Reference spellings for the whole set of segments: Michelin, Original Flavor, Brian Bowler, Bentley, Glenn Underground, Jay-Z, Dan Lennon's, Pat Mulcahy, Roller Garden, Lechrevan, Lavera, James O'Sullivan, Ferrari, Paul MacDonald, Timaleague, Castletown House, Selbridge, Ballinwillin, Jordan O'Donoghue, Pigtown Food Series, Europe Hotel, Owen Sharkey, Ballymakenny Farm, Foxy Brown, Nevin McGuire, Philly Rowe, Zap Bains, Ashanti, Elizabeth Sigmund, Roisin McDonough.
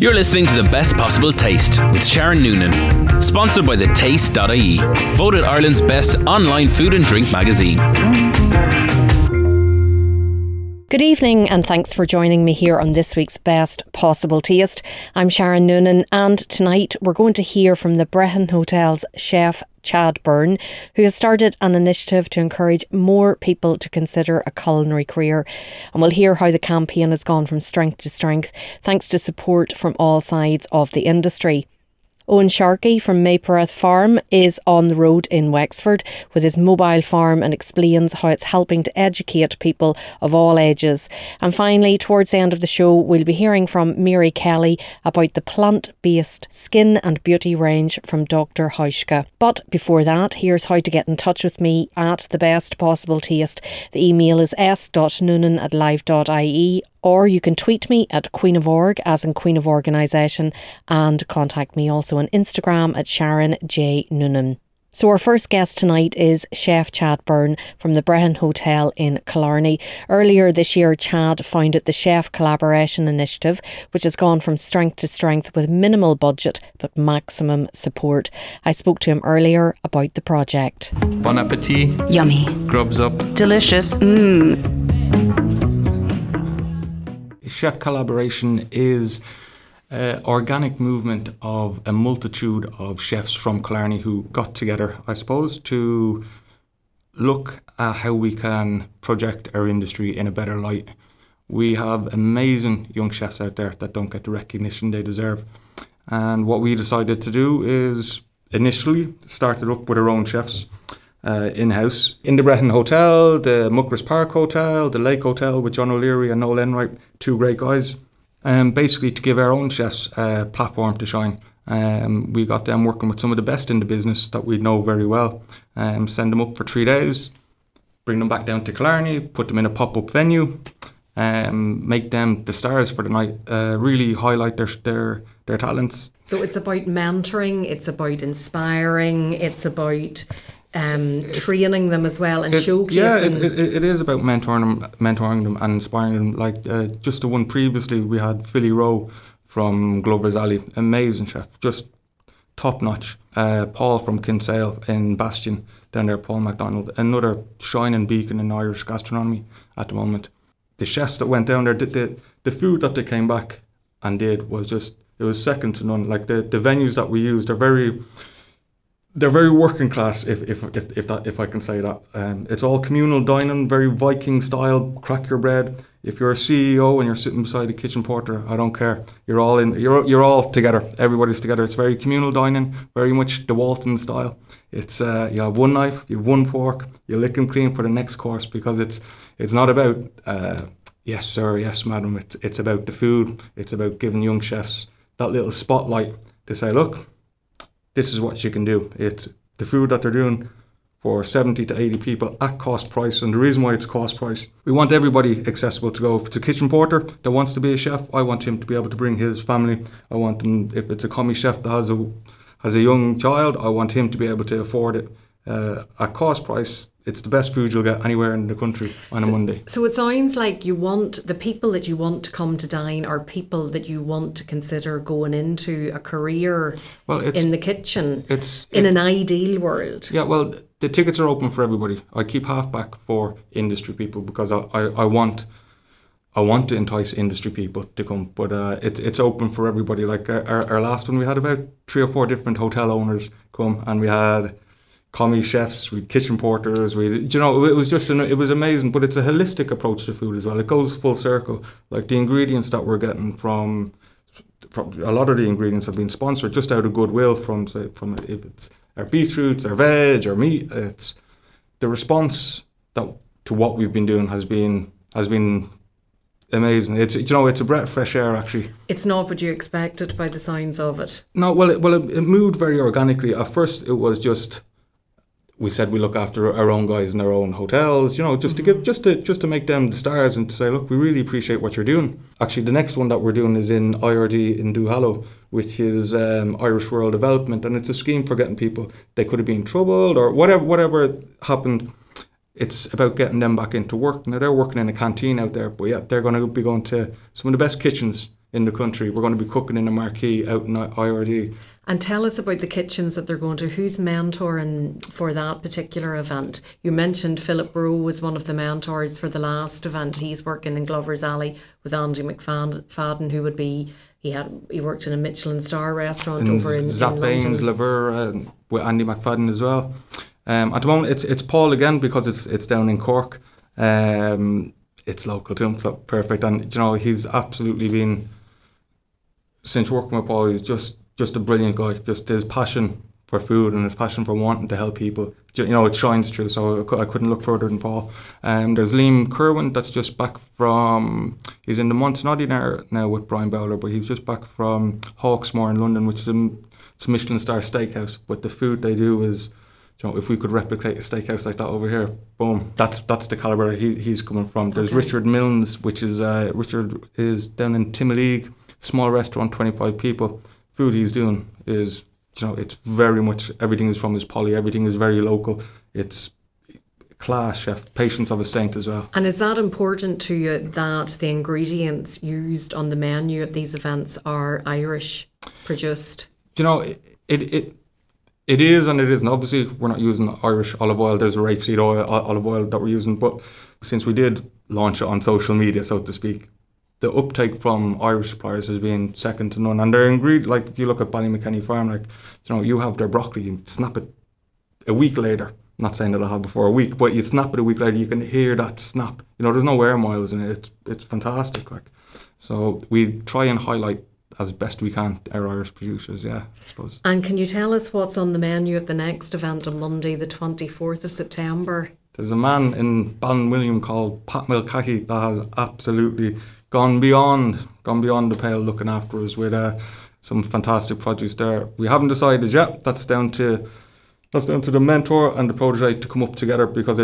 You're listening to The Best Possible Taste with Sharon Noonan, sponsored by thetaste.ie, voted Ireland's best online food and drink magazine. Good evening and thanks for joining me here on this week's Best Possible Taste. I'm Sharon Noonan and tonight we're going to hear from the Brehon Hotel's chef, Chad Byrne, who has started an initiative to encourage more people to consider a culinary career. And we'll hear how the campaign has gone from strength to strength, thanks to support from all sides of the industry. Owen Sharkey from Maypereth Farm is on the road in Wexford with his mobile farm and explains how it's helping to educate people of all ages. And finally, towards the end of the show, we'll be hearing from Mary Kelly about the plant-based skin and beauty range from Dr Hauschka. But before that, here's how to get in touch with me at The Best Possible Taste. The email is s.noonan@live.ie. Or you can tweet me at Queen of Org, as in Queen of Organisation, and contact me also on Instagram at Sharon J. Noonan. So our first guest tonight is Chef Chad Byrne from the Brehon Hotel in Killarney. Earlier this year, Chad founded the Chef Collaboration Initiative, which has gone from strength to strength with minimal budget but maximum support. I spoke to him earlier about the project. Bon appetit. Yummy. Grubs up. Delicious. Mmm. Chef Collaboration is an organic movement of a multitude of chefs from Killarney who got together, I suppose, to look at how we can project our industry in a better light. We have amazing young chefs out there that don't get the recognition they deserve. And what we decided to do is initially started up with our own chefs in-house. In the Brehon Hotel, the Muckross Park Hotel, the Lake Hotel with John O'Leary and Noel Enright, two great guys, basically to give our own chefs a platform to shine. We got them working with some of the best in the business that we know very well. Send them up for 3 days, bring them back down to Killarney, put them in a pop-up venue, make them the stars for the night, really highlight their talents. So it's about mentoring, it's about inspiring, it's about training them as well and showcasing. Yeah, it is about mentoring them and inspiring them. Like just the one previously, we had Philly Rowe from Glover's Alley, amazing chef, just top notch. Paul from Kinsale in Bastion down there, Paul MacDonald, another shining beacon in Irish gastronomy at the moment. The chefs that went down there, the food that they came back and did was just, it was second to none. Like the venues that we used, they're very working class, if I can say that. It's all communal dining, very Viking style. Crack your bread. If you're a CEO and you're sitting beside the kitchen porter, I don't care. You're all in. You're all together. Everybody's together. It's very communal dining, very much the Walton style. It's you have one knife, you have one fork, you lick and clean for the next course, because it's not about yes sir, yes madam. It's about the food. It's about giving young chefs that little spotlight to say, look, this is what you can do. It's the food that they're doing for 70 to 80 people at cost price. And the reason why it's cost price, we want everybody accessible to go. If it's a kitchen porter that wants to be a chef, I want him to be able to bring his family. I want him, if it's a commie chef that has a young child, I want him to be able to afford it at cost price. It's the best food you'll get anywhere in the country on a Monday. So it sounds like you want the people that you want to come to dine are people that you want to consider going into a career in the kitchen in an ideal world. Yeah, well, the tickets are open for everybody. I keep half back for industry people because I want to entice industry people to come, but it's open for everybody. Like our last one, we had about 3 or 4 different hotel owners come, and we had commie chefs, we had kitchen porters, it was amazing. But it's a holistic approach to food as well. It goes full circle. Like the ingredients that we're getting from a lot of the ingredients have been sponsored just out of goodwill from if it's our beetroots, our veg, our meat. It's the response to what we've been doing has been amazing. It's a breath of fresh air, actually. It's not what you expected by the signs of it. No, it moved very organically. At first, it was just, we said we look after our own guys in our own hotels, just to make them the stars and to say, look, we really appreciate what you're doing. Actually, the next one that we're doing is in IRD in Duhallow, which is Irish World Development, and it's a scheme for getting people, they could have been troubled or whatever happened. It's about getting them back into work. Now, they're working in a canteen out there, but yeah, they're going to be going to some of the best kitchens in the country. We're going to be cooking in a marquee out in IRD. And tell us about the kitchens that they're going to. Who's mentoring for that particular event? You mentioned Philip Breaux was one of the mentors for the last event. He's working in Glover's Alley with Andy McFadden, who would be, he worked in a Michelin star restaurant and over in Zap Bains, Lavera, with Andy McFadden as well. At the moment, it's Paul again because it's down in Cork. It's local to him, so perfect. And you know, he's absolutely been, since working with Paul, he's just a brilliant guy. Just his passion for food and his passion for wanting to help people, you know, it shines through. So I couldn't look further than Paul. There's Liam Kerwin, that's just back from, he's in the Montenotte now with Brian Bowler, but he's just back from Hawksmoor in London, which is a Michelin star steakhouse. But the food they do is, you know, if we could replicate a steakhouse like that over here, boom, that's the calibre he's coming from. There's Richard Milnes, which is Richard is down in Timaleague, small restaurant, 25 people. Food he's doing is, you know, it's very much, everything is from his poly, everything is very local. It's class chef, patience of a saint as well. And is that important to you that the ingredients used on the menu at these events are Irish produced? You know, it is and it isn't. Obviously, we're not using Irish olive oil. There's rapeseed oil, olive oil that we're using. But since we did launch it on social media, so to speak, the uptake from Irish suppliers has been second to none. And their ingredient, like if you look at Ballymakenny Farm, like, you know, you have their broccoli, you snap it a week later. I'm not saying that I have before a week, but you snap it a week later, you can hear that snap. You know, there's no air miles in it. It's fantastic. Like, so we try and highlight as best we can our Irish producers, yeah, I suppose. And can you tell us what's on the menu at the next event on Monday, the 24th of September? There's a man in Ballinwillin called Pat Mulcahy that has absolutely gone beyond the pale looking after us with some fantastic produce there. We haven't decided yet. That's down to the mentor and the protege to come up together, because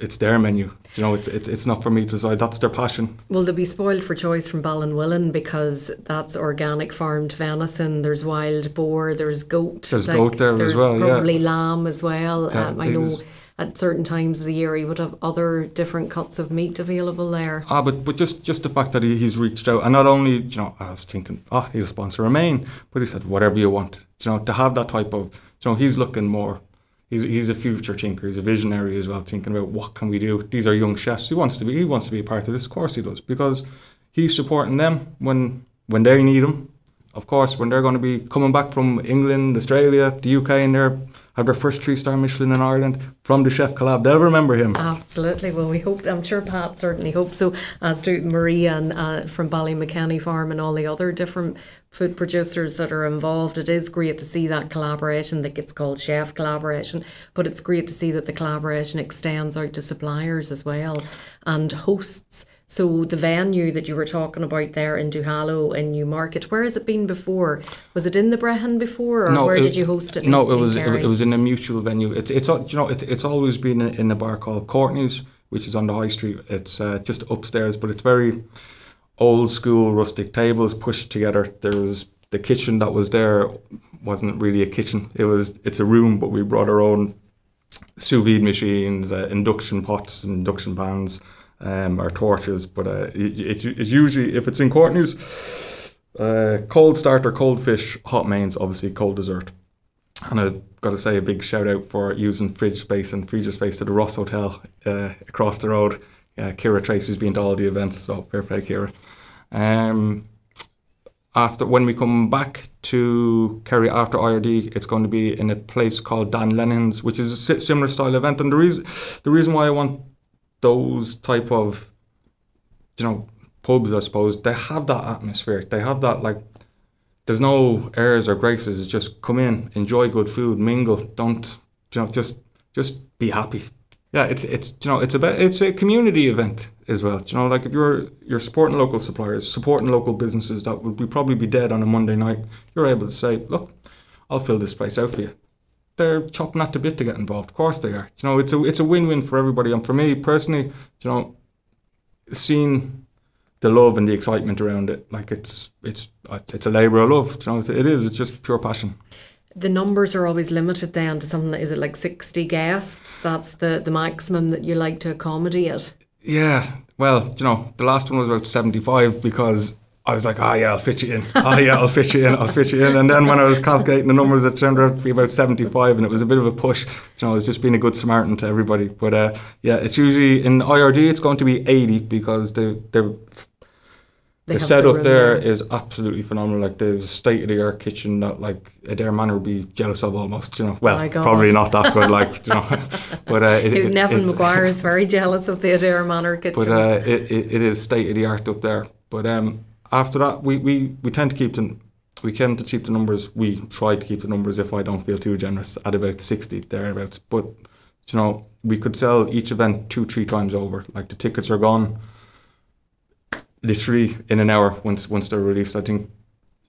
it's their menu. You know, it's not for me to decide. That's their passion. Well, they'll be spoiled for choice from Ballinwillin, because that's organic farmed venison. There's wild boar. There's goat. There's goat there as well. There's probably lamb as well. Yeah, I know at certain times of the year he would have other different cuts of meat available there. But just the fact that he's reached out, and not only, you know, I was thinking, he'll sponsor Remain, but he said whatever you want. You know, to have that type of, you know, he's looking more. He's a future thinker. He's a visionary as well, thinking about what can we do. These are young chefs. He wants to be a part of this. Of course he does, because he's supporting them when they need him. Of course, when they're going to be coming back from England, Australia, the UK, and they're have their first 3-star Michelin in Ireland from the Chef Collab, they'll remember him. Absolutely. Well, we hope. I'm sure Pat certainly hopes so, as do Maria and from Ballymakenny Farm and all the other different food producers that are involved. It is great to see that collaboration that gets called chef collaboration, but it's great to see that the collaboration extends out to suppliers as well and hosts. So the venue that you were talking about there in Duhallow in Newmarket, where has it been before? Was it in the Brehon before, or did you host it? No, it was in a mutual venue. It's always been in a bar called Courtney's, which is on the High Street. It's just upstairs, but it's very old school, rustic tables pushed together. There was the kitchen that was there wasn't really a kitchen. It's a room, but we brought our own sous vide machines, induction pots, induction pans. Or torches, but it's usually, if it's in Courtney's, cold starter, cold fish, hot mains, obviously cold dessert. And I've got to say a big shout out for using fridge space and freezer space to the Ross Hotel across the road. Kira Tracy's been to all the events, so fair play, Kira. After, when we come back to Kerry after IRD, it's going to be in a place called Dan Lennon's, which is a similar style event. And the reason why I want those type of, you know, pubs, I suppose, they have that atmosphere. They have that, like, there's no airs or graces. It's just come in, enjoy good food, mingle. Don't, you know, just be happy. Yeah, it's you know, it's a community event as well. You know, like if you're supporting local suppliers, supporting local businesses that would probably be dead on a Monday night, you're able to say, look, I'll fill this place out for you. They're chopping at the bit to get involved. Of course they are. You know, it's a win-win for everybody. And for me personally, you know, seeing the love and the excitement around it, like it's a labour of love. You know, it's just pure passion. The numbers are always limited then to something that, is it like 60 guests? That's the maximum that you like to accommodate? Yeah. Well, you know, the last one was about 75 because I was like, I'll fit you in. And then when I was calculating the numbers, it turned out to be about 75, and it was a bit of a push. You know, I was just being a good Samaritan to everybody. But yeah, it's usually in IRD, it's going to be 80 because the setup there is absolutely phenomenal. Like, the state-of-the-art kitchen that, like, a Dare man would be jealous of almost, you know. Well, probably not that good, like, you know. But Nevin McGuire is very jealous of the Dare Manor kitchen. But it is state-of-the-art up there. But after that, we tend to keep them. We came to keep the numbers. We try to keep the numbers, if I don't feel too generous, at about 60 thereabouts. But, you know, we could sell each event 2-3 times over. Like, the tickets are gone literally in an hour once they're released. I think,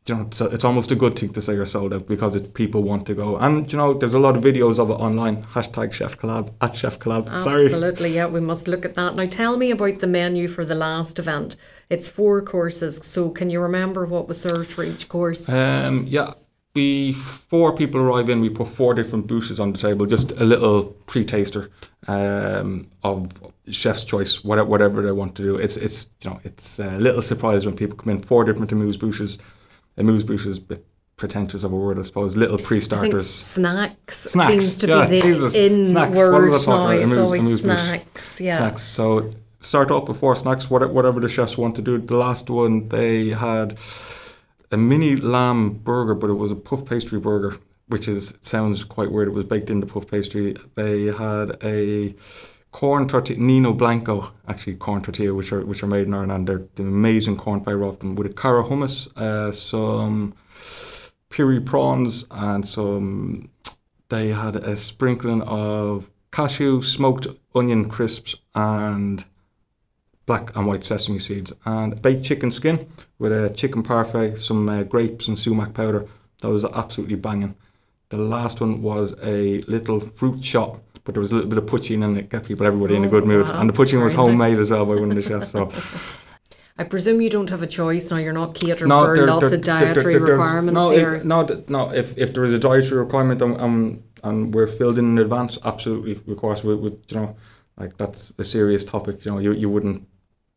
you know, it's almost a good thing to say you're sold out, because people want to go. And, you know, there's a lot of videos of it online. #ChefCollab, @ChefCollab. Sorry. Absolutely, yeah, we must look at that. Now, tell me about the menu for the last event. It's 4 courses, so can you remember what was served for each course? Yeah, before people arrive in, we put 4 different bouches on the table, just a little pre-taster of chef's choice, whatever they want to do. It's you know, it's a little surprise when people come in. 4 different amuse bouches. Amuse bouche is a bit pretentious of a word, I suppose. Little pre-starters. Snacks seems to be the in word now. It's always snacks. Yeah. Snacks. So start off with 4 snacks, whatever the chefs want to do. The last one, they had a mini lamb burger, but it was a puff pastry burger, which sounds quite weird. It was baked into puff pastry. They had a corn tortilla, Nino Blanco, actually corn tortilla, which are made in Ireland. They're the amazing corn flour of them, with a cara hummus, some piri prawns, and they had a sprinkling of cashew, smoked onion crisps, and black and white sesame seeds, and baked chicken skin with a chicken parfait, some grapes and sumac powder. That was absolutely banging. The last one was a little fruit shot, but there was a little bit of poutine in it, got people, everybody in a good mood. Wow. And the poutine was homemade as well by one of the chefs. So I presume you don't have a choice now, you're not catering for lots of dietary requirements here. If there is a dietary requirement and we're filled in advance, absolutely, of course, with, you know, like, that's a serious topic. You know, you wouldn't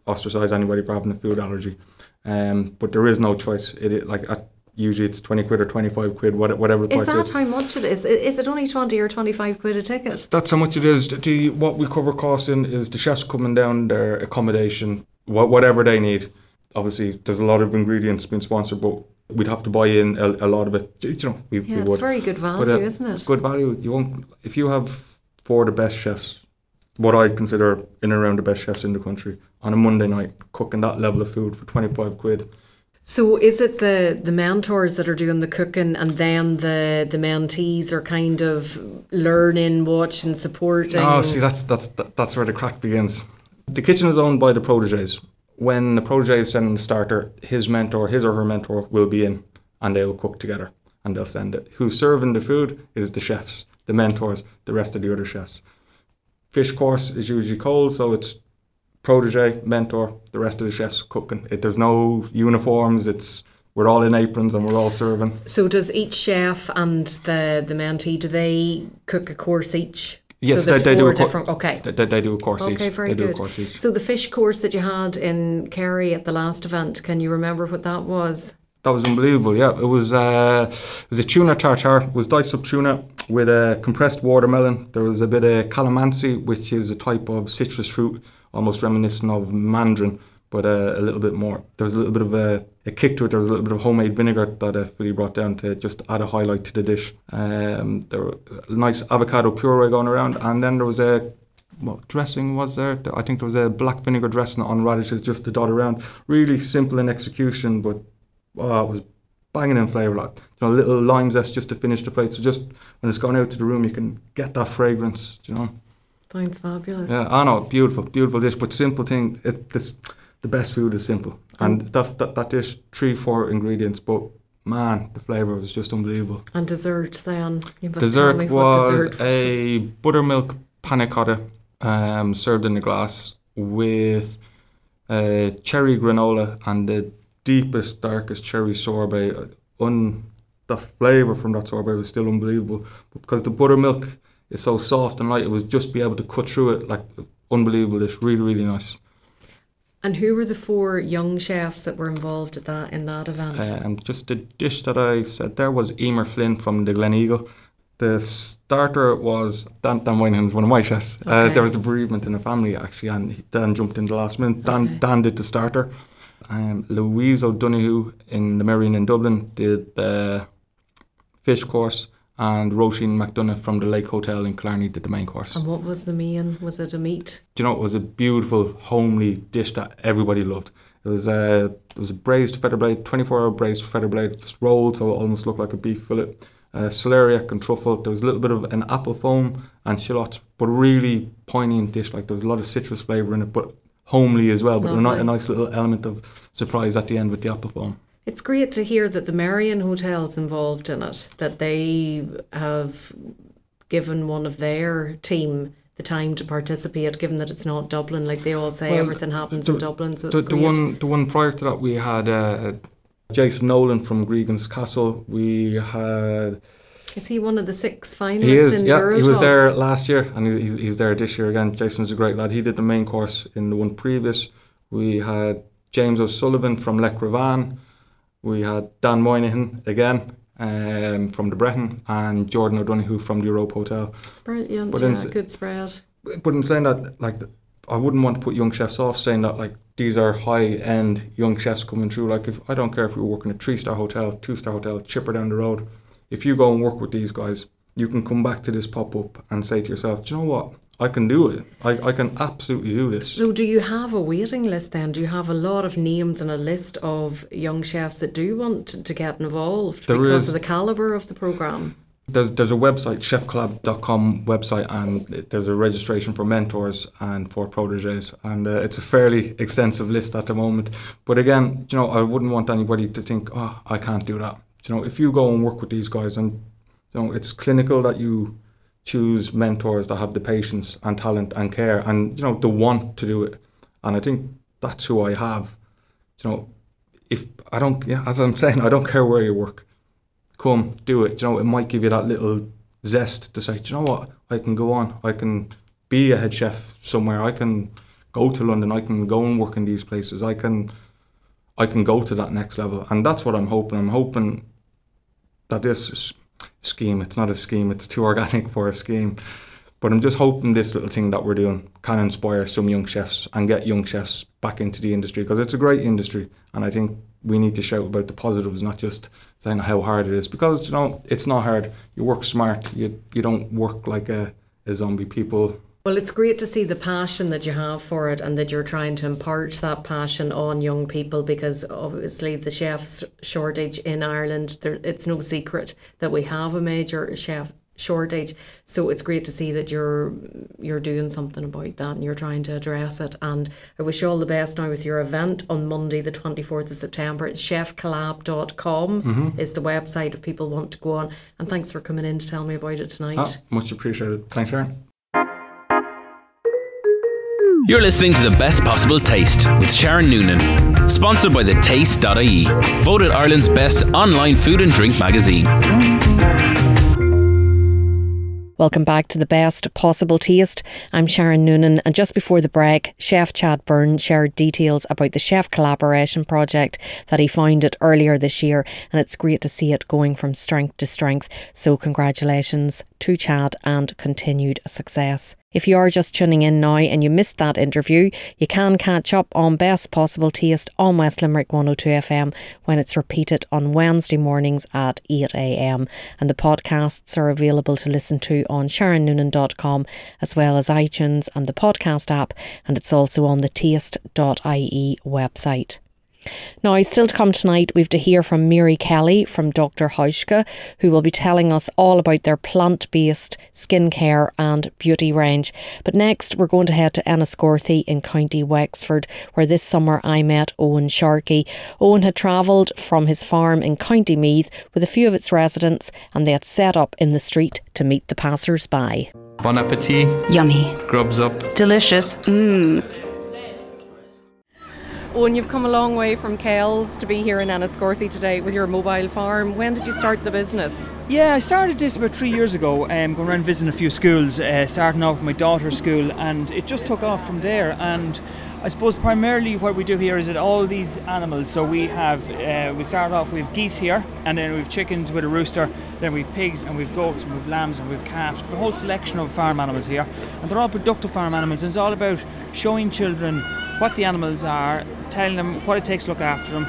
ostracize anybody for having a food allergy. But there is no choice. Usually it's 20 quid or 25 quid, whatever the price is. Is that how much it is? Is it only 20 or 25 quid a ticket? That's how much it is. What we cover cost in is the chefs coming down, their accommodation, whatever they need. Obviously, there's a lot of ingredients being sponsored, but we'd have to buy in a lot of it. You know, we would. It's very good value, isn't it? Good value. You won't, if you have 4 of the best chefs, what I'd consider in and around the best chefs in the country, on a Monday night, cooking that level of food for 25 quid. So is it the mentors that are doing the cooking, and then the mentees are kind of learning, watching, supporting? Oh, see, that's where the crack begins. The kitchen is owned by the proteges. When the protege is sending the starter, his mentor, his or her mentor, will be in, and they'll cook together, and they'll send it. Who's serving the food is the chefs, the mentors, the rest of the other chefs. Fish course is usually cold, so it's protege, mentor, the rest of the chefs cooking. There's no uniforms, we're all in aprons and we're all serving. So does each chef and the mentee, do they cook a course each? Yes, so they do a course. Okay. They do a course each. Okay, very good. So the fish course that you had in Kerry at the last event, can you remember what that was? That was unbelievable, yeah. It was a tuna tartare. It was diced up tuna with a compressed watermelon. There was a bit of calamansi, which is a type of citrus fruit, almost reminiscent of mandarin, but a little bit more. There was a little bit of a kick to it. There was a little bit of homemade vinegar that Philly brought down to just add a highlight to the dish. There were a nice avocado puree going around, and then there was what dressing was there? I think there was a black vinegar dressing on radishes just to dot around. Really simple in execution, but it was banging in flavour, like, you know, a little lime zest just to finish the plate. So just when it's gone out to the room, you can get that fragrance, you know. Sounds fabulous. Yeah, I know, beautiful dish, but simple thing. The best food is simple, and that dish, 3-4 ingredients, but man, the flavour was just unbelievable. And dessert then? Dessert was a buttermilk panna cotta, served in a glass with cherry granola and the deepest, darkest cherry sorbet. The flavour from that sorbet was still unbelievable, because the buttermilk is so soft and light. It was just be able to cut through it, like, unbelievable dish. Really, really nice. And who were the four young chefs that were involved at that in that event? Just the dish that I said there was Emer Flynn from the Glen Eagle. The starter was Dan Wyneham's, one of my chefs. Okay. There was a bereavement in the family, actually, and Dan jumped in the last minute. Dan did the starter. Louise O'Donoghue in the Merion in Dublin did the fish course, and Roisin McDonough from the Lake Hotel in Killarney did the main course. And what was the main? Was it a meat? Do you know, it was a beautiful, homely dish that everybody loved. It was a braised feather blade, 24-hour braised feather blade, just rolled so it almost looked like a beef fillet. Celeriac and truffle. There was a little bit of an apple foam and shallots, but a really poignant dish. Like, there was a lot of citrus flavour in it, but homely as well. But a nice little element of surprise at the end with the apple foam. It's great to hear that the Merion Hotel's involved in it, that they have given one of their team the time to participate, given that it's not Dublin. Like, they all say everything happens in Dublin, so it's great. The one prior to that, we had Jason Nolan from Gregan's Castle. We had... Is he one of the six finalists He was there last year, and he's there this year again. Jason's a great lad. He did the main course in the one previous. We had James O'Sullivan from Lechrevan. We had Dan Moynihan again from the Breton, and Jordan O'Donoghue from the Europe Hotel. Brilliant, good spread. But in saying that, like, I wouldn't want to put young chefs off, saying that, like, these are high-end young chefs coming through. Like, if I don't care if you're working a 3-star hotel, 2-star hotel, chipper down the road, if you go and work with these guys, you can come back to this pop-up and say to yourself, do you know what? I can do it. I can absolutely do this. So do you have a waiting list then? Do you have a lot of names and a list of young chefs that do want to get involved because of the calibre of the programme? There's a website, chefcollab.com website, and there's a registration for mentors and for protégés, and it's a fairly extensive list at the moment. But again, you know, I wouldn't want anybody to think, oh, I can't do that. You know, if you go and work with these guys, and you know, it's clinical that you choose mentors that have the patience and talent and care and, you know, the want to do it. And I think that's who I have. You know, as I'm saying, I don't care where you work. Come, do it. You know, it might give you that little zest to say, do you know what? I can go on. I can be a head chef somewhere. I can go to London. I can go and work in these places. I can go to that next level. And that's what I'm hoping. I'm hoping that this scheme, it's not a scheme, it's too organic for a scheme. But I'm just hoping this little thing that we're doing can inspire some young chefs and get young chefs back into the industry, because it's a great industry. And I think we need to shout about the positives, not just saying how hard it is, because, you know, it's not hard. You work smart. You don't work like a zombie. People. Well, it's great to see the passion that you have for it, and that you're trying to impart that passion on young people, because obviously the chefs shortage in Ireland, it's no secret that we have a major chef shortage. So it's great to see that you're doing something about that, and you're trying to address it. And I wish you all the best now with your event on Monday, the 24th of September. It's chefcollab.com is the website if people want to go on. And thanks for coming in to tell me about it tonight. Oh, much appreciated. Thanks, Sharon. You're listening to The Best Possible Taste with Sharon Noonan, sponsored by thetaste.ie, voted Ireland's best online food and drink magazine. Welcome back to The Best Possible Taste. I'm Sharon Noonan, and just before the break, Chef Chad Byrne shared details about the Chef Collaboration Project that he founded earlier this year, and it's great to see it going from strength to strength. So congratulations to Chad and continued success. If you are just tuning in now and you missed that interview, you can catch up on Best Possible Taste on West Limerick 102 FM when it's repeated on Wednesday mornings at 8 a.m. And the podcasts are available to listen to on sharonnoonan.com, as well as iTunes and the podcast app, and it's also on the taste.ie website. Now, still to come tonight, we've to hear from Mary Kelly from Dr Hauschka, who will be telling us all about their plant-based skincare and beauty range. But next, we're going to head to Enniscorthy in County Wexford, where this summer I met Owen Sharkey. Owen had travelled from his farm in County Meath with a few of its residents, and they had set up in the street to meet the passers-by. Bon appetit. Yummy. Grubs up. Delicious. Mmm. Oh, and you've come a long way from Kells to be here in Enniscorthy today with your mobile farm. When did you start the business? Yeah, I started this about 3 years ago, going around visiting a few schools, starting off with my daughter's school, and it just took off from there. And I suppose primarily what we do here is that all these animals, so we have, we start off with geese here, and then we've chickens with a rooster, then we've pigs, and we've goats, and we've lambs, and we've calves, the whole selection of farm animals here. And they're all productive farm animals, and it's all about showing children what the animals are, telling them what it takes to look after them,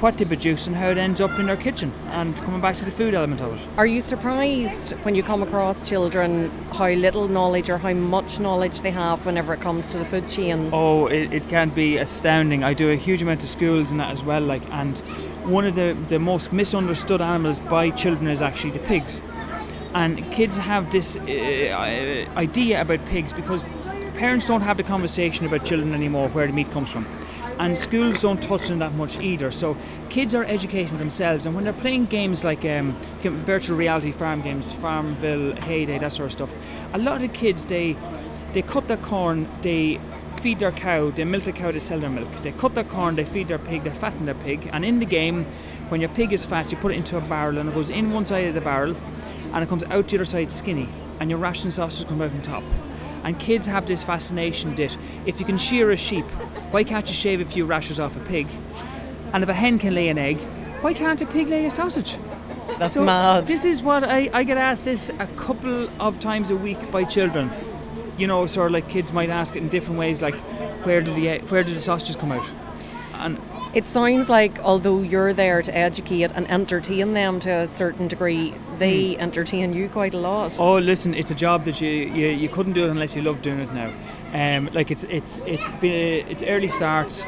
what they produce and how it ends up in their kitchen, and coming back to the food element of it. Are you surprised when you come across children how little knowledge or how much knowledge they have whenever it comes to the food chain? Oh, it can be astounding. I do a huge amount of schools and that as well, like, and one of the most misunderstood animals by children is actually the pigs. And kids have this idea about pigs because parents don't have the conversation about children anymore where the meat comes from. And schools don't touch them that much either. So kids are educating themselves, and when they're playing games like virtual reality farm games, Farmville, Heyday, that sort of stuff, a lot of the kids, they cut their corn, they feed their cow, they milk the cow, they sell their milk. They cut their corn, they feed their pig, they fatten their pig. And in the game, when your pig is fat, you put it into a barrel and it goes in one side of the barrel and it comes out the other side skinny, and your ration sausages come out on top. And kids have this fascination that if you can shear a sheep, why can't you shave a few rashers off a pig? And if a hen can lay an egg, why can't a pig lay a sausage? That's so mad. This is what I get asked this a couple of times a week by children. You know, sort of like kids might ask it in different ways, like where do the sausages come out? And it sounds like although you're there to educate and entertain them to a certain degree, they entertain you quite a lot. Oh, listen, it's a job that you couldn't do it unless you love doing it now. Like it's early starts.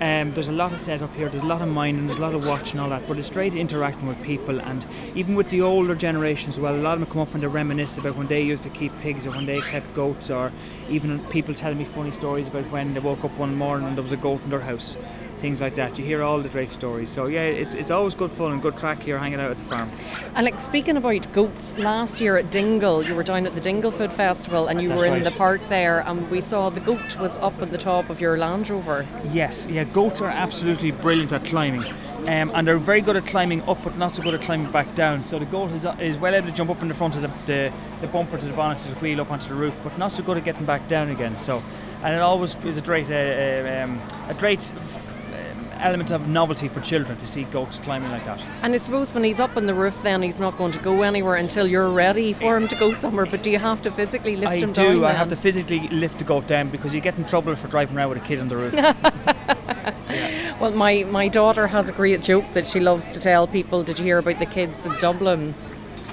There's a lot of setup here. There's a lot of minding. There's a lot of watching, all that. But it's great interacting with people, and even with the older generations as well. A lot of them come up and they reminisce about when they used to keep pigs or when they kept goats, or even people telling me funny stories about when they woke up one morning and there was a goat in their house. Things like that. You hear all the great stories. So yeah, it's always good fun and good crack here hanging out at the farm. And like, speaking about goats, last year at Dingle, you were down at the Dingle Food Festival and you That's were right. in the park there, and we saw the goat was up on the top of your Land Rover. Yes, yeah, goats are absolutely brilliant at climbing. And they're very good at climbing up, but not so good at climbing back down. So the goat is well able to jump up in the front of the bumper to the bonnet to the wheel up onto the roof, but not so good at getting back down again. So, and it always is a great element of novelty for children to see goats climbing like that. And I suppose when he's up on the roof, then he's not going to go anywhere until you're ready for him to go somewhere. But do you have to physically lift him down? I do. I have to physically lift the goat down because you get in trouble for driving around with a kid on the roof. Yeah. Well, my daughter has a great joke that she loves to tell people. Did you hear about the kids in Dublin?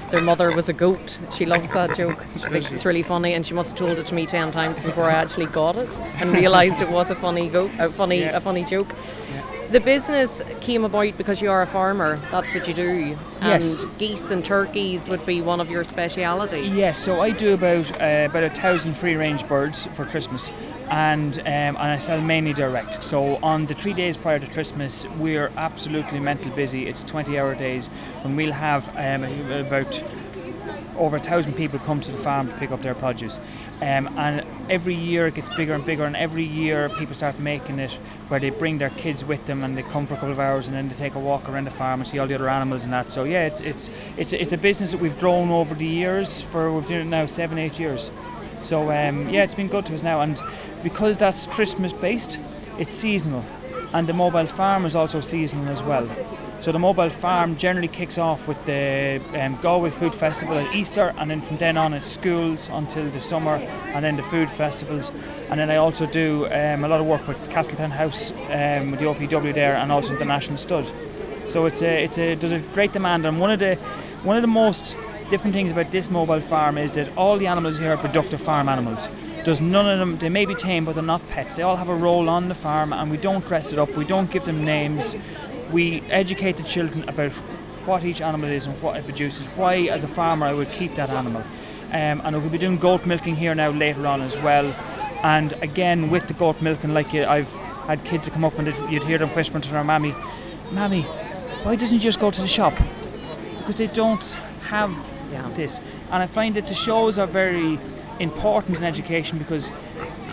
Their mother was a goat. She loves that joke. She thinks it's really funny, and she must have told it to me 10 times before I actually got it and realised it was a funny joke. Yeah. The business came about because you are a farmer. That's what you do. Yes. And geese and turkeys would be one of your specialities. Yes. So I do about 1,000 free-range birds for Christmas, and I sell mainly direct. So on the 3 days prior to Christmas, we're absolutely mental busy. It's 20-hour days, and we'll have about over 1,000 people come to the farm to pick up their produce. And every year it gets bigger and bigger, and every year people start making it where they bring their kids with them and they come for a couple of hours and then they take a walk around the farm and see all the other animals and that. So yeah, it's a business that we've grown over the years. We've done it now 7-8 years. So yeah, it's been good to us now, and because that's Christmas based, it's seasonal, and the mobile farm is also seasonal as well. So the mobile farm generally kicks off with the Galway Food Festival at Easter, and then from then on it's schools until the summer, and then the food festivals. And then I also do a lot of work with Castletown House, with the OPW there, and also the National Stud. So there's a great demand, and one of the most different things about this mobile farm is that all the animals here are productive farm animals. There's none of them, they may be tame, but they're not pets. They all have a role on the farm, and we don't dress it up, we don't give them names. We educate the children about what each animal is and what it produces, why as a farmer I would keep that animal. And we'll be doing goat milking here now later on as well. And again, with the goat milking, I've had kids that come up and you'd hear them whispering to their mammy, why doesn't you just go to the shop? Because they don't have this. And I find that the shows are very important in education, because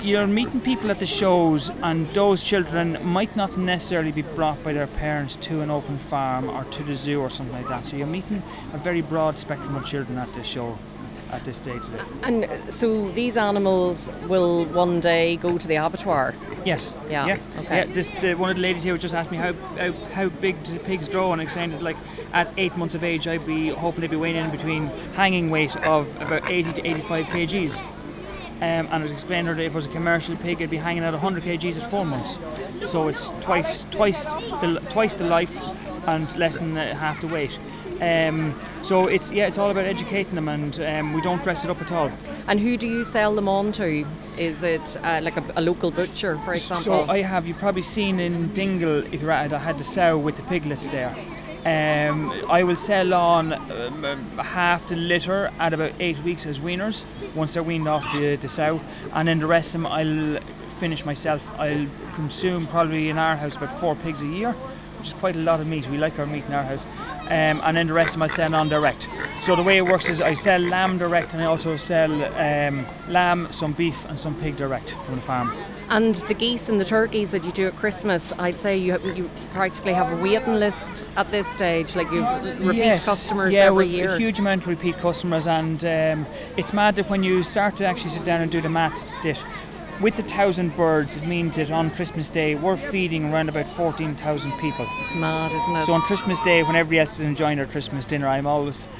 you're meeting people at the shows, and those children might not necessarily be brought by their parents to an open farm or to the zoo or something like that. So you're meeting a very broad spectrum of children at the show. at this stage today. And so these animals will one day go to the abattoir? Yes. Yeah. Yeah. Okay. Yeah. One of the ladies here just asked me how big do the pigs grow, and I explained like at 8 months of age I'd be hoping to be weighing in between hanging weight of about 80 to 85 kgs. And I was explaining to her that if it was a commercial pig, it'd be hanging out 100 kgs at 4 months. So it's twice the life and less than half the weight. So it's all about educating them, and we don't dress it up at all. And who do you sell them on to? Is it like a local butcher, for example? So you've probably seen in Dingle, if you're at it, I had the sow with the piglets there. I will sell on half the litter at about 8 weeks as weaners, once they're weaned off the sow, and then the rest of them I'll finish myself. I'll consume probably in our house about 4 pigs a year, which is quite a lot of meat. We like our meat in our house. And then the rest of them I sell on direct. So the way it works is I sell lamb direct, and I also sell lamb, some beef and some pig direct from the farm. And the geese and the turkeys that you do at Christmas, I'd say you practically have a waiting list at this stage, like you repeat customers every year. Yeah, a huge amount of repeat customers, and it's mad that when you start to actually sit down and do the maths that with the 1,000 birds, it means that on Christmas Day we're feeding around about 14,000 people. It's mad, isn't it? So on Christmas Day, when everybody else is enjoying their Christmas dinner, I'm always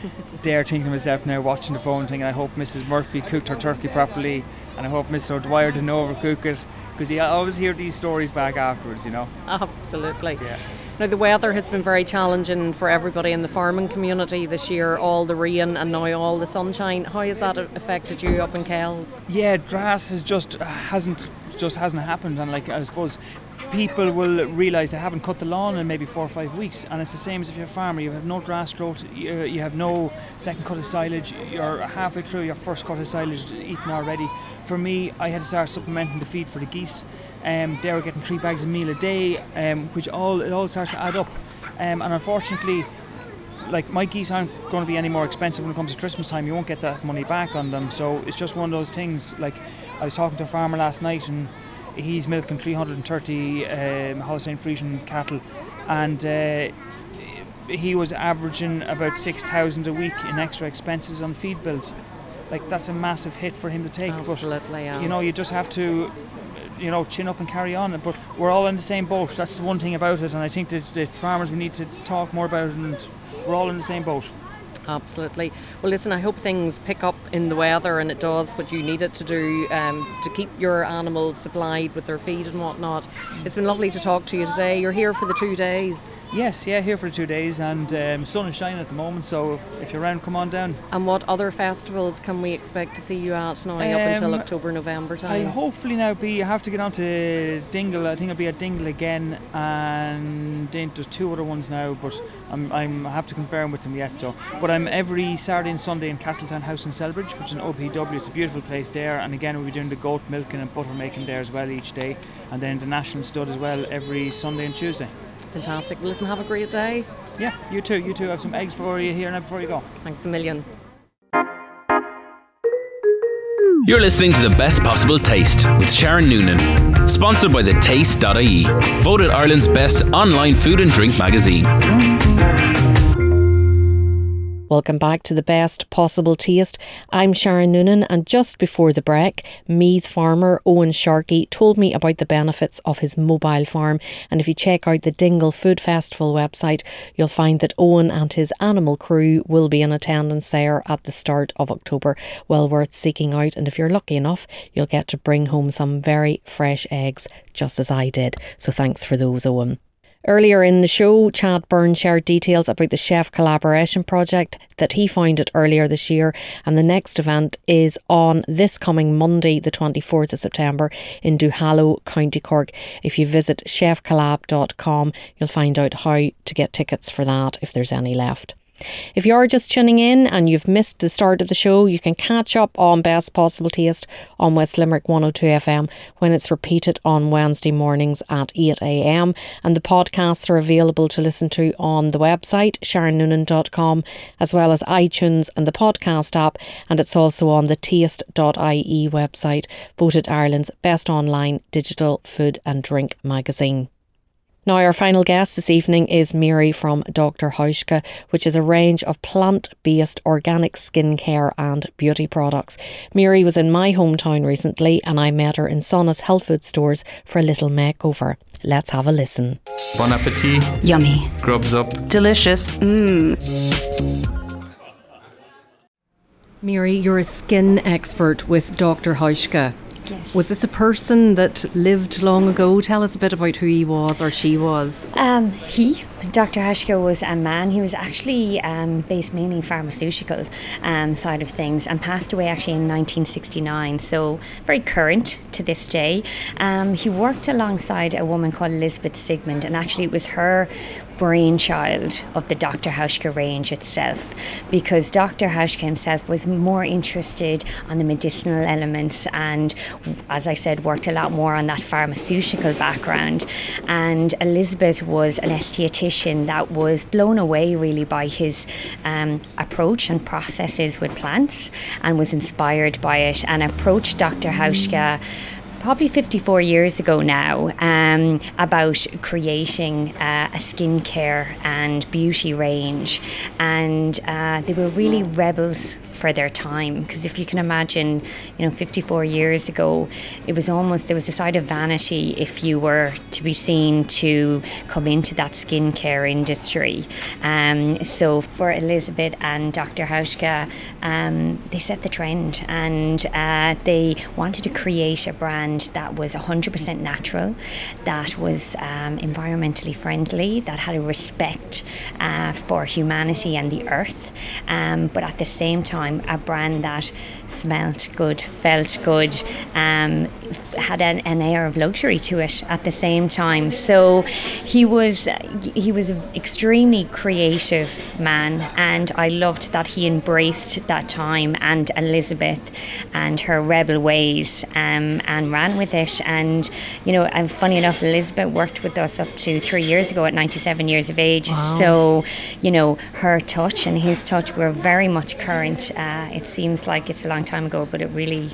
there thinking to myself now, watching the phone thing, and I hope Mrs. Murphy cooked her turkey properly, and I hope Mrs. O'Dwyer didn't overcook it, because you always hear these stories back afterwards, you know. Absolutely. Yeah. Now, the weather has been very challenging for everybody in the farming community this year, all the rain and now all the sunshine. How has that affected you up in Kells? Yeah, grass hasn't happened, and like I suppose people will realise they haven't cut the lawn in maybe 4 or 5 weeks, and it's the same as if you're a farmer. You have no grass growth, you have no second cut of silage, you're halfway through your first cut of silage eaten already. For me, I had to start supplementing the feed for the geese. They were getting 3 bags of meal a day, which all starts to add up. And unfortunately, like my geese aren't going to be any more expensive when it comes to Christmas time. You won't get that money back on them. So it's just one of those things. Like I was talking to a farmer last night, and he's milking 330 Holstein Friesian cattle, and he was averaging about 6,000 a week in extra expenses on feed bills. Like that's a massive hit for him to take. Absolutely, yeah. You know, you just have to, you know, chin up and carry on. But we're all in the same boat. That's the one thing about it, and I think that the farmers, we need to talk more about it, and we're all in the same boat. Absolutely. Well, listen, I hope things pick up in the weather, and it does what you need it to do to keep your animals supplied with their feed and whatnot. It's been lovely to talk to you today. You're here for the 2 days. Yes, yeah, here for 2 days, and sun is shining at the moment, so if you're around, come on down. And what other festivals can we expect to see you at now up until October, November time? I'll hopefully now I have to get on to Dingle. I think I'll be at Dingle again, and there's 2 other ones now, but I have to confirm with them yet. So, but I'm every Saturday and Sunday in Castletown House in Selbridge, which is an OPW. It's a beautiful place there, and again we'll be doing the goat milking and butter making there as well each day, and then the National Stud as well every Sunday and Tuesday. Fantastic. Listen, have a great day. Yeah, you too. You too. Have some eggs for you here now before you go. Thanks a million. You're listening to The Best Possible Taste with Sharon Noonan. Sponsored by thetaste.ie. Voted Ireland's best online food and drink magazine. Welcome back to The Best Possible Taste. I'm Sharon Noonan, and just before the break, Meath farmer Owen Sharkey told me about the benefits of his mobile farm, and if you check out the Dingle Food Festival website, you'll find that Owen and his animal crew will be in attendance there at the start of October. Well worth seeking out, and if you're lucky enough, you'll get to bring home some very fresh eggs, just as I did. So thanks for those, Owen. Earlier in the show, Chad Byrne shared details about the chef collaboration project that he founded earlier this year, and the next event is on this coming Monday, the 24th of September in Duhallow, County Cork. If you visit chefcollab.com, you'll find out how to get tickets for that if there's any left. If you are just tuning in and you've missed the start of the show, you can catch up on Best Possible Taste on West Limerick 102 FM when it's repeated on Wednesday mornings at 8 a.m, and the podcasts are available to listen to on the website sharonnoonan.com, as well as iTunes and the podcast app, and it's also on the taste.ie website, voted Ireland's best online digital food and drink magazine. Now, our final guest this evening is Mary from Dr Hauschka, which is a range of plant-based organic skincare and beauty products. Mary was in my hometown recently and I met her in Sonus health food stores for a little makeover. Let's have a listen. Bon appetit. Yummy. Grubs up. Delicious. Mmm. Mary, you're a skin expert with Dr Hauschka. Yes. Was this a person that lived long ago? Tell us a bit about who he was or she was. Dr Hauschka was a man. He was actually based mainly pharmaceutical side of things and passed away actually in 1969, so very current to this day. He worked alongside a woman called Elizabeth Sigmund, and actually it was her brainchild of the Dr Hauschka range itself, because Dr Hauschka himself was more interested on the medicinal elements and, as I said, worked a lot more on that pharmaceutical background. And Elizabeth was an esthetician that was blown away really by his approach and processes with plants, and was inspired by it and approached Dr Hauschka probably 54 years ago now about creating a skincare and beauty range. And they were really rebels for their time, because if you can imagine, 54 years ago, it was almost, there was a side of vanity if you were to be seen to come into that skincare industry. So for Elizabeth and Dr Hauschka, they set the trend, and they wanted to create a brand that was 100% natural, that was environmentally friendly, that had a respect for humanity and the earth, but at the same time a brand that smelled good, felt good, had an air of luxury to it at the same time. So he was an extremely creative man, and I loved that he embraced that time and Elizabeth and her rebel ways and ran with it. And and funny enough, Elizabeth worked with us up to 3 years ago at 97 years of age. Wow. So her touch and his touch were very much current. It seems like it's a long time ago, but it really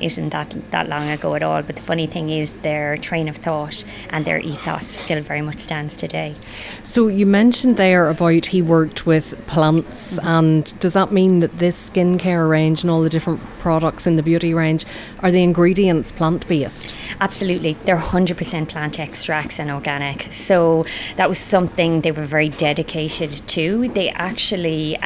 isn't that long ago at all. But the funny thing is, their train of thought and their ethos still very much stands today. So you mentioned there about he worked with plants, mm-hmm. and does that mean that this skincare range and all the different products in the beauty range, are the ingredients plant-based? Absolutely. They're 100% plant extracts and organic. So that was something they were very dedicated to. They actually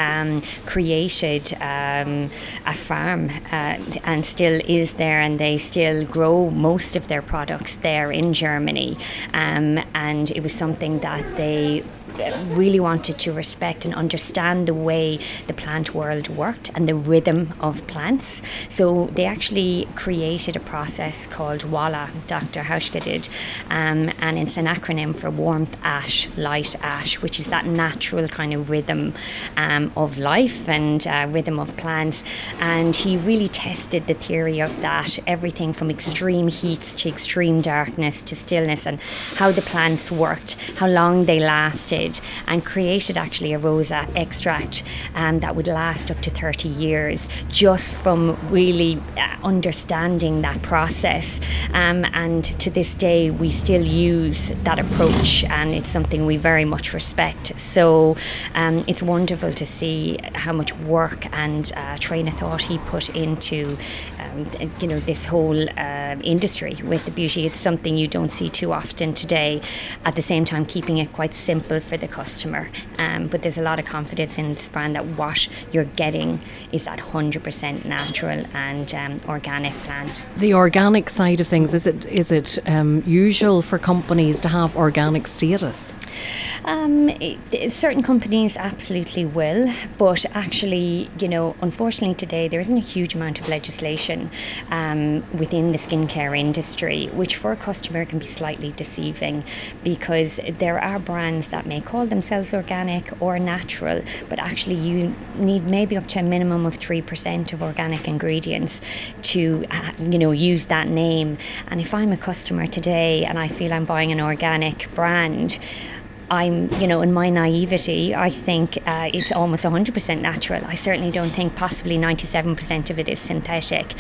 created a farm and still is there, and they still grow most of their products there in Germany, and it was something that they really wanted to respect and understand the way the plant world worked and the rhythm of plants. So they actually created a process called WALA, Dr Hauschka did, and it's an acronym for warmth ash, light ash, which is that natural kind of rhythm of life and rhythm of plants. And he really tested the theory of that, everything from extreme heats to extreme darkness to stillness, and how the plants worked, how long they lasted, and created actually a rosa extract that would last up to 30 years just from really understanding that process. And to this day we still use that approach, and it's something we very much respect. So it's wonderful to see how much work and train of thought he put into this whole industry with the beauty. It's something you don't see too often today, at the same time keeping it quite simple for the customer, but there's a lot of confidence in this brand that what you're getting is that 100% natural and organic plant. The organic side of things, is it usual for companies to have organic status? Certain companies absolutely will, but actually unfortunately today there isn't a huge amount of legislation within the skincare industry, which for a customer can be slightly deceiving, because there are brands that may call themselves organic or natural, but actually you need maybe up to a minimum of 3% of organic ingredients to use that name. And if I'm a customer today and I feel I'm buying an organic brand, I'm, you know, in my naivety, I think it's almost 100% natural. I certainly don't think possibly 97% of it is synthetic.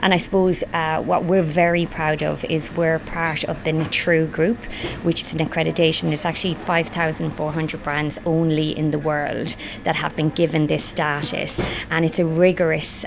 And I suppose what we're very proud of is we're part of the NATRU group, which is an accreditation. There's actually 5,400 brands only in the world that have been given this status. And it's a rigorous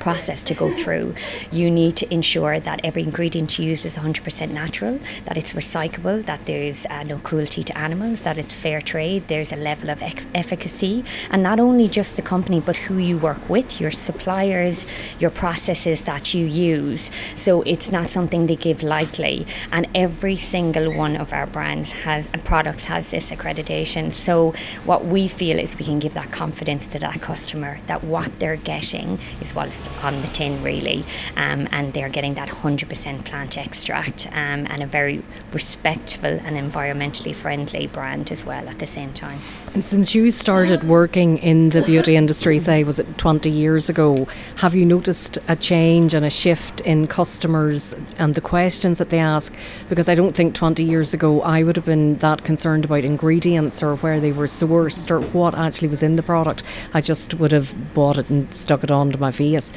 process to go through. You need to ensure that every ingredient you use is 100% natural, that it's recyclable, that there's no cruelty to animals, that it's fair trade, there's a level of efficacy, and not only just the company but who you work with, your suppliers, your processes that you use. So it's not something they give lightly, and every single one of our brands has and products has this accreditation. So what we feel is we can give that confidence to that customer that what they're getting is what's on the tin, really, and they're getting that 100% plant extract, and a very respectful and environmentally friendly brand as well at the same time. And since you started working in the beauty industry, say, was it 20 years ago, have you noticed a change and a shift in customers and the questions that they ask? Because I don't think 20 years ago I would have been that concerned about ingredients or where they were sourced or what actually was in the product. I just would have bought it and stuck it onto my face.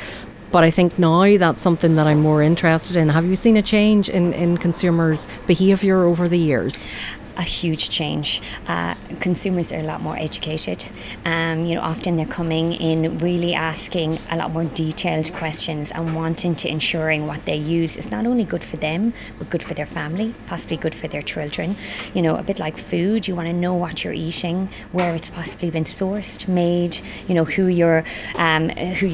But I think now that's something that I'm more interested in. Have you seen a change in consumers' behaviour over the years? A huge change. Consumers are a lot more educated. You know, often they're coming in really asking a lot more detailed questions and wanting to ensuring what they use is not only good for them, but good for their family, possibly good for their children. You know, a bit like food, you want to know what you're eating, where it's possibly been sourced, made, you know, who you're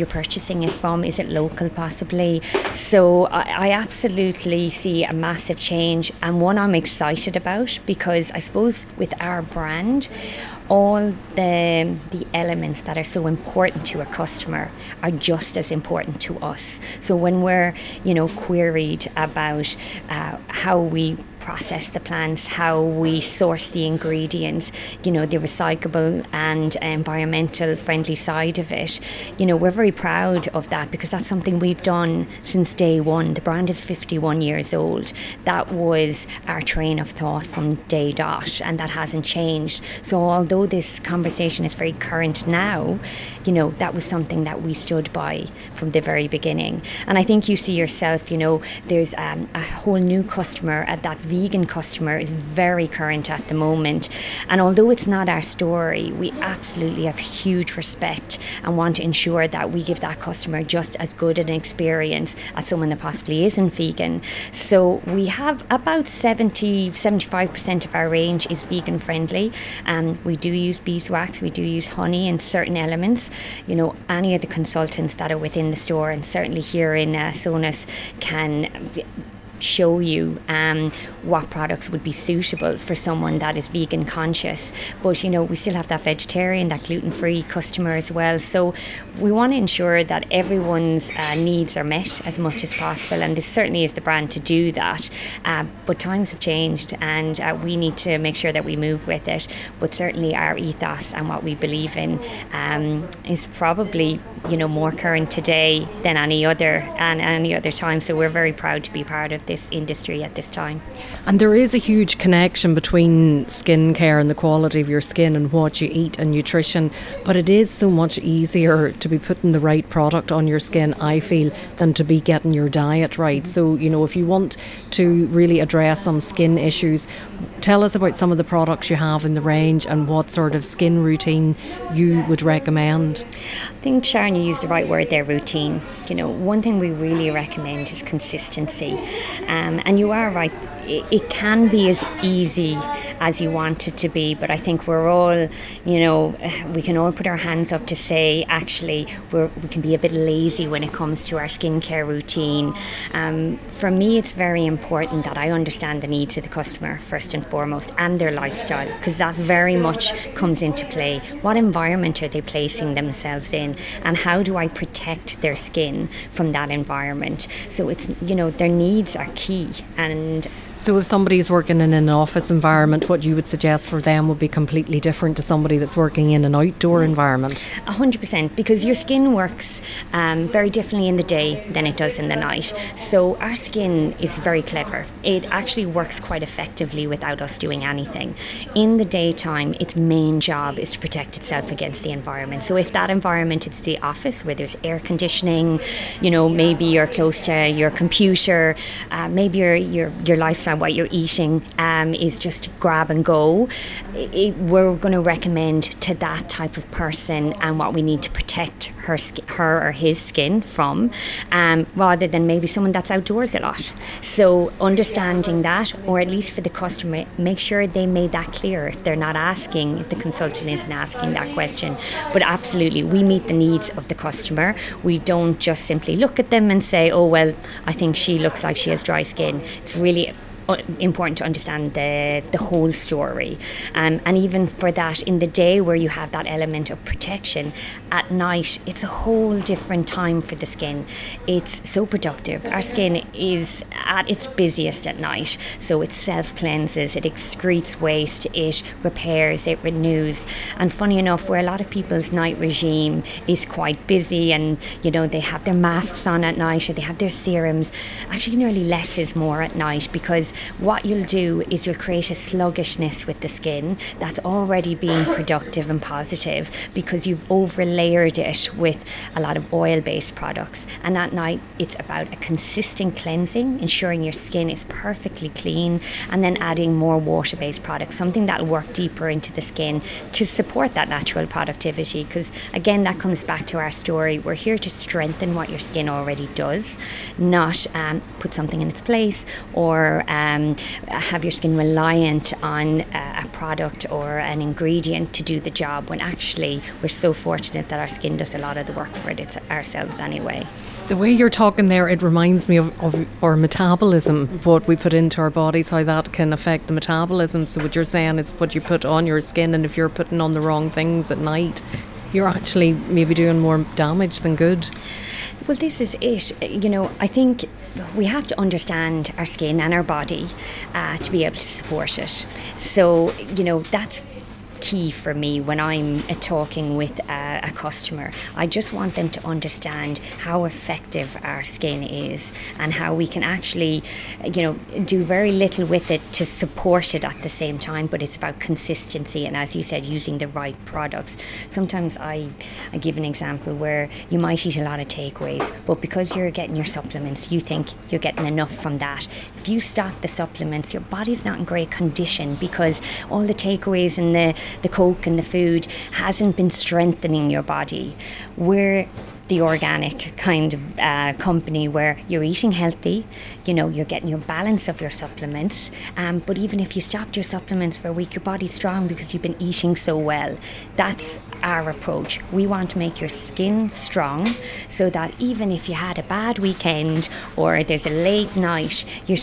purchasing it from, is it local possibly? So I absolutely see a massive change, and one I'm excited about, because I suppose with our brand, all the elements that are so important to a customer are just as important to us. So when we're, you know, queried about how we process the plants, how we source the ingredients, you know, the recyclable and environmental friendly side of it, you know, we're very proud of that, because that's something we've done since day one. The brand is 51 years old. That was our train of thought from day dot, and that hasn't changed. So although this conversation is very current now, you know, that was something that we stood by from the very beginning. And I think you see yourself, you know, there's a whole new customer at that vegan customer is very current at the moment, and although it's not our story, we absolutely have huge respect and want to ensure that we give that customer just as good an experience as someone that possibly isn't vegan. So we have about 70-75% of our range is vegan friendly, and we do use beeswax, we do use honey and certain elements. You know, any of the consultants that are within the store, and certainly here in Sonus, can show you what products would be suitable for someone that is vegan conscious. But you know, we still have that vegetarian, that gluten-free customer as well. So we want to ensure that everyone's needs are met as much as possible, and this certainly is the brand to do that. But times have changed, and we need to make sure that we move with it. But certainly our ethos and what we believe in is probably, you know, more current today than any other time. So we're very proud to be part of this industry at this time. And there is a huge connection between skincare and the quality of your skin and what you eat and nutrition, but it is so much easier to be putting the right product on your skin, I feel, than to be getting your diet right. So, you know, if you want to really address some skin issues, tell us about some of the products you have in the range and what sort of skin routine you would recommend. I think, Sharon, you used the right word there, routine. You know, one thing we really recommend is consistency. And you are right, it can be as easy as you want it to be, but I think we're all, you know, we can all put our hands up to say actually we can be a bit lazy when it comes to our skincare routine. For me, it's very important that I understand the needs of the customer first and foremost, and their lifestyle, because that very much comes into play. What environment are they placing themselves in, and how do I protect their skin from that environment? So it's, you know, their needs are key, and So if somebody's working in an office environment, what you would suggest for them would be completely different to somebody that's working in an outdoor environment? 100%, because your skin works very differently in the day than it does in the night. So our skin is very clever. It actually works quite effectively without us doing anything. In the daytime, its main job is to protect itself against the environment. So if that environment is the office where there's air conditioning, you know, maybe you're close to your computer, maybe your lifestyle, what you're eating is just grab and go. We're going to recommend to that type of person and what we need to protect her or his skin from, rather than maybe someone that's outdoors a lot. So understanding that, or at least for the customer, make sure they made that clear if they're not asking, if the consultant isn't asking that question. But absolutely, we meet the needs of the customer. We don't just simply look at them and say, oh, well, I think she looks like she has dry skin. It's really important to understand the whole story, and even for that in the day where you have that element of protection, at night it's a whole different time for the skin. It's so productive. Our skin is at its busiest at night, so it self-cleanses, it excretes waste, it repairs, it renews. And funny enough, where a lot of people's night regime is quite busy and, you know, they have their masks on at night or they have their serums, actually nearly less is more at night, because what you'll do is you'll create a sluggishness with the skin that's already being productive and positive because you've overlayered it with a lot of oil-based products. And at night, it's about a consistent cleansing, ensuring your skin is perfectly clean, and then adding more water-based products, something that'll work deeper into the skin to support that natural productivity. Because again, that comes back to our story. We're here to strengthen what your skin already does, not put something in its place or have your skin reliant on a product or an ingredient to do the job, when actually we're so fortunate that our skin does a lot of the work for it. It's ourselves anyway. The way you're talking there, it reminds me of our metabolism, what we put into our bodies, how that can affect the metabolism. So what you're saying is what you put on your skin, and if you're putting on the wrong things at night, you're actually maybe doing more damage than good. Well, this is it. You know, I think we have to understand our skin and our body to be able to support it. So, you know, that's key for me when I'm talking with a customer. I just want them to understand how effective our skin is and how we can actually, you know, do very little with it to support it at the same time. But it's about consistency and, as you said, using the right products. Sometimes I give an example where you might eat a lot of takeaways, but because you're getting your supplements, you think you're getting enough from that. If you stop the supplements, your body's not in great condition because all the takeaways and the Coke and the food hasn't been strengthening your body. We're the organic kind of company where you're eating healthy, you know, you're getting your balance of your supplements, but even if you stopped your supplements for a week, your body's strong because you've been eating so well. That's our approach. We want to make your skin strong so that even if you had a bad weekend or there's a late night, your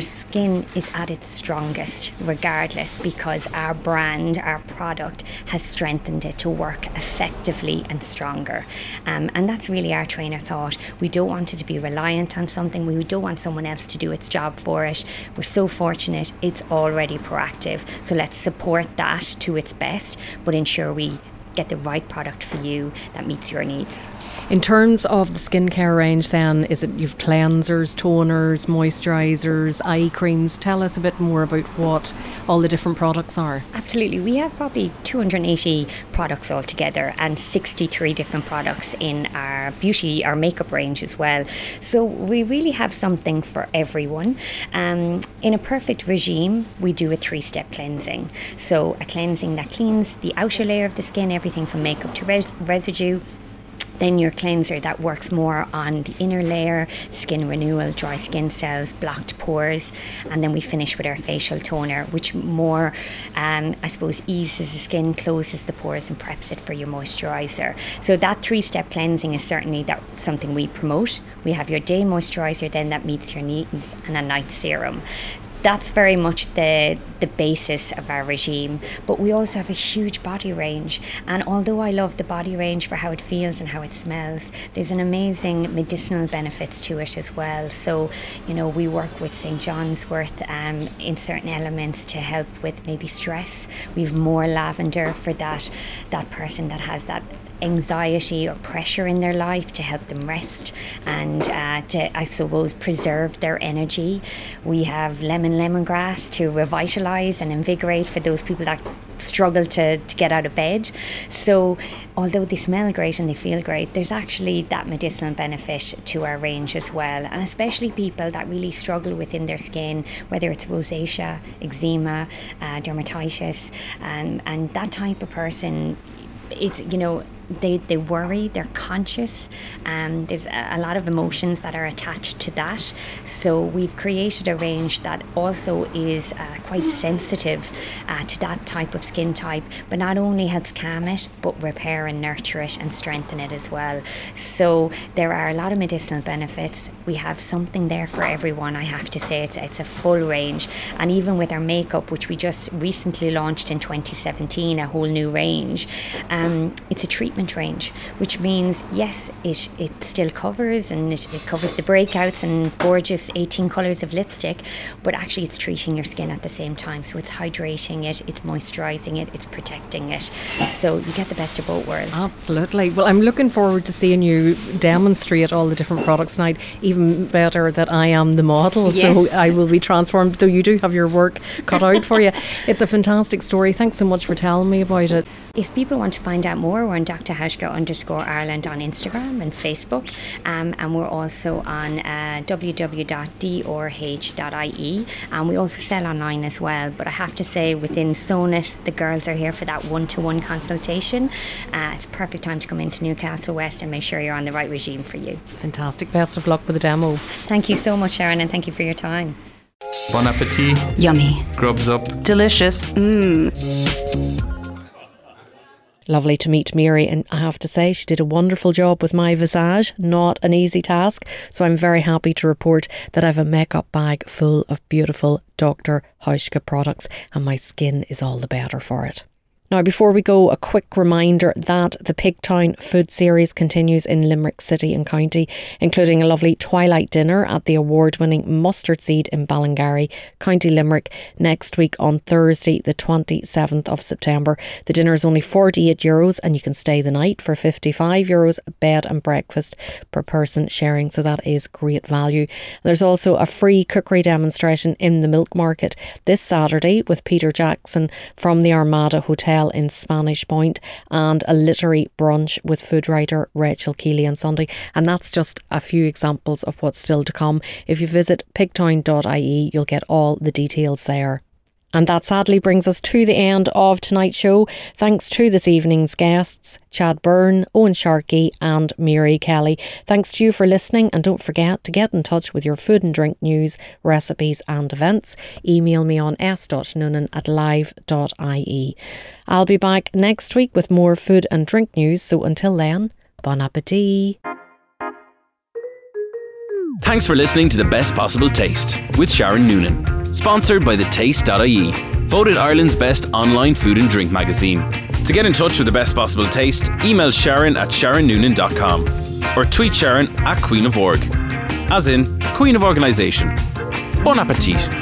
skin is at its strongest regardless, because our brand, our product has strengthened it to work effectively and stronger. And that's really our train of thought. We don't want it to be reliant on something. We don't want someone else to do its job for it. We're so fortunate it's already proactive. So let's support that to its best, but ensure we get the right product for you that meets your needs. In terms of the skincare range then, is it you've cleansers, toners, moisturisers, eye creams? Tell us a bit more about what all the different products are. Absolutely. We have probably 280 products altogether and 63 different products in our beauty, our makeup range as well. So we really have something for everyone. In a perfect regime, we do a 3-step cleansing. So a cleansing that cleans the outer layer of the skin, everything from makeup to residue. Then your cleanser that works more on the inner layer, skin renewal, dry skin cells, blocked pores. And then we finish with our facial toner, which more, I suppose, eases the skin, closes the pores and preps it for your moisturiser. So that 3-step cleansing is certainly something we promote. We have your day moisturiser then that meets your needs, and a night serum. that's very much the basis of our regime. But we also have a huge body range, and although I love the body range for how it feels and how it smells, there's an amazing medicinal benefits to it as well. So, you know, we work with St. John's wort in certain elements to help with maybe stress. We've more lavender for that person that has that anxiety or pressure in their life, to help them rest and to, I suppose, preserve their energy. We have lemongrass to revitalise and invigorate for those people that struggle to get out of bed. So although they smell great and they feel great, there's actually that medicinal benefit to our range as well, and especially people that really struggle within their skin, whether it's rosacea, eczema, dermatitis, and that type of person, it's, you know, they worry, they're conscious, and there's a lot of emotions that are attached to that. So we've created a range that also is quite sensitive to that type of skin type, but not only helps calm it, but repair and nurture it and strengthen it as well. So there are a lot of medicinal benefits. We have something there for everyone, I have to say. It's a full range. And even with our makeup, which we just recently launched in 2017, a whole new range, it's a treatment range, which means yes, it still covers, and it covers the breakouts and gorgeous 18 colours of lipstick, but actually it's treating your skin at the same time. So it's hydrating it, it's moisturising it, it's protecting it. So you get the best of both worlds. Absolutely. Well, I'm looking forward to seeing you demonstrate all the different products now. Even better that I am the model, yes. So I will be transformed, though you do have your work cut out for you. It's a fantastic story. Thanks so much for telling me about it. If people want to find out more, we're on Dr Hauschka _Ireland on Instagram and Facebook, and we're also on www.drh.ie, and we also sell online as well. But I have to say, within Sonus, the girls are here for that one-to-one consultation. It's a perfect time to come into Newcastle West and make sure you're on the right regime for you. Fantastic. Best of luck with the demo. Thank you so much, Sharon, and thank you for your time. Bon appetit. Yummy. Grubs up. Delicious. Mmm. Lovely to meet Mary, and I have to say she did a wonderful job with my visage. Not an easy task, so I'm very happy to report that I have a makeup bag full of beautiful Dr. Hauschka products, and my skin is all the better for it. Now, before we go, a quick reminder that the Pigtown Food Series continues in Limerick City and County, including a lovely twilight dinner at the award-winning Mustard Seed in Ballingarry, County Limerick, next week on Thursday, the 27th of September. The dinner is only €48, and you can stay the night for €55, bed and breakfast per person sharing, so that is great value. There's also a free cookery demonstration in the Milk Market this Saturday with Peter Jackson from the Armada Hotel in Spanish Point, and a literary brunch with food writer Rachel Keeley on Sunday. And that's just a few examples of what's still to come. If you visit pigtown.ie, you'll get all the details there. And that sadly brings us to the end of tonight's show. Thanks to this evening's guests, Chad Byrne, Owen Sharkey and Mary Kelly. Thanks to you for listening, and don't forget to get in touch with your food and drink news, recipes and events. Email me on s.noonan@live.ie. I'll be back next week with more food and drink news, so until then, bon appétit. Thanks for listening to The Best Possible Taste with Sharon Noonan. Sponsored by thetaste.ie, voted Ireland's best online food and drink magazine. To get in touch with The Best Possible Taste, email Sharon at sharonnoonan.com or tweet Sharon at Queen of Org, as in Queen of Organisation. Bon appetit.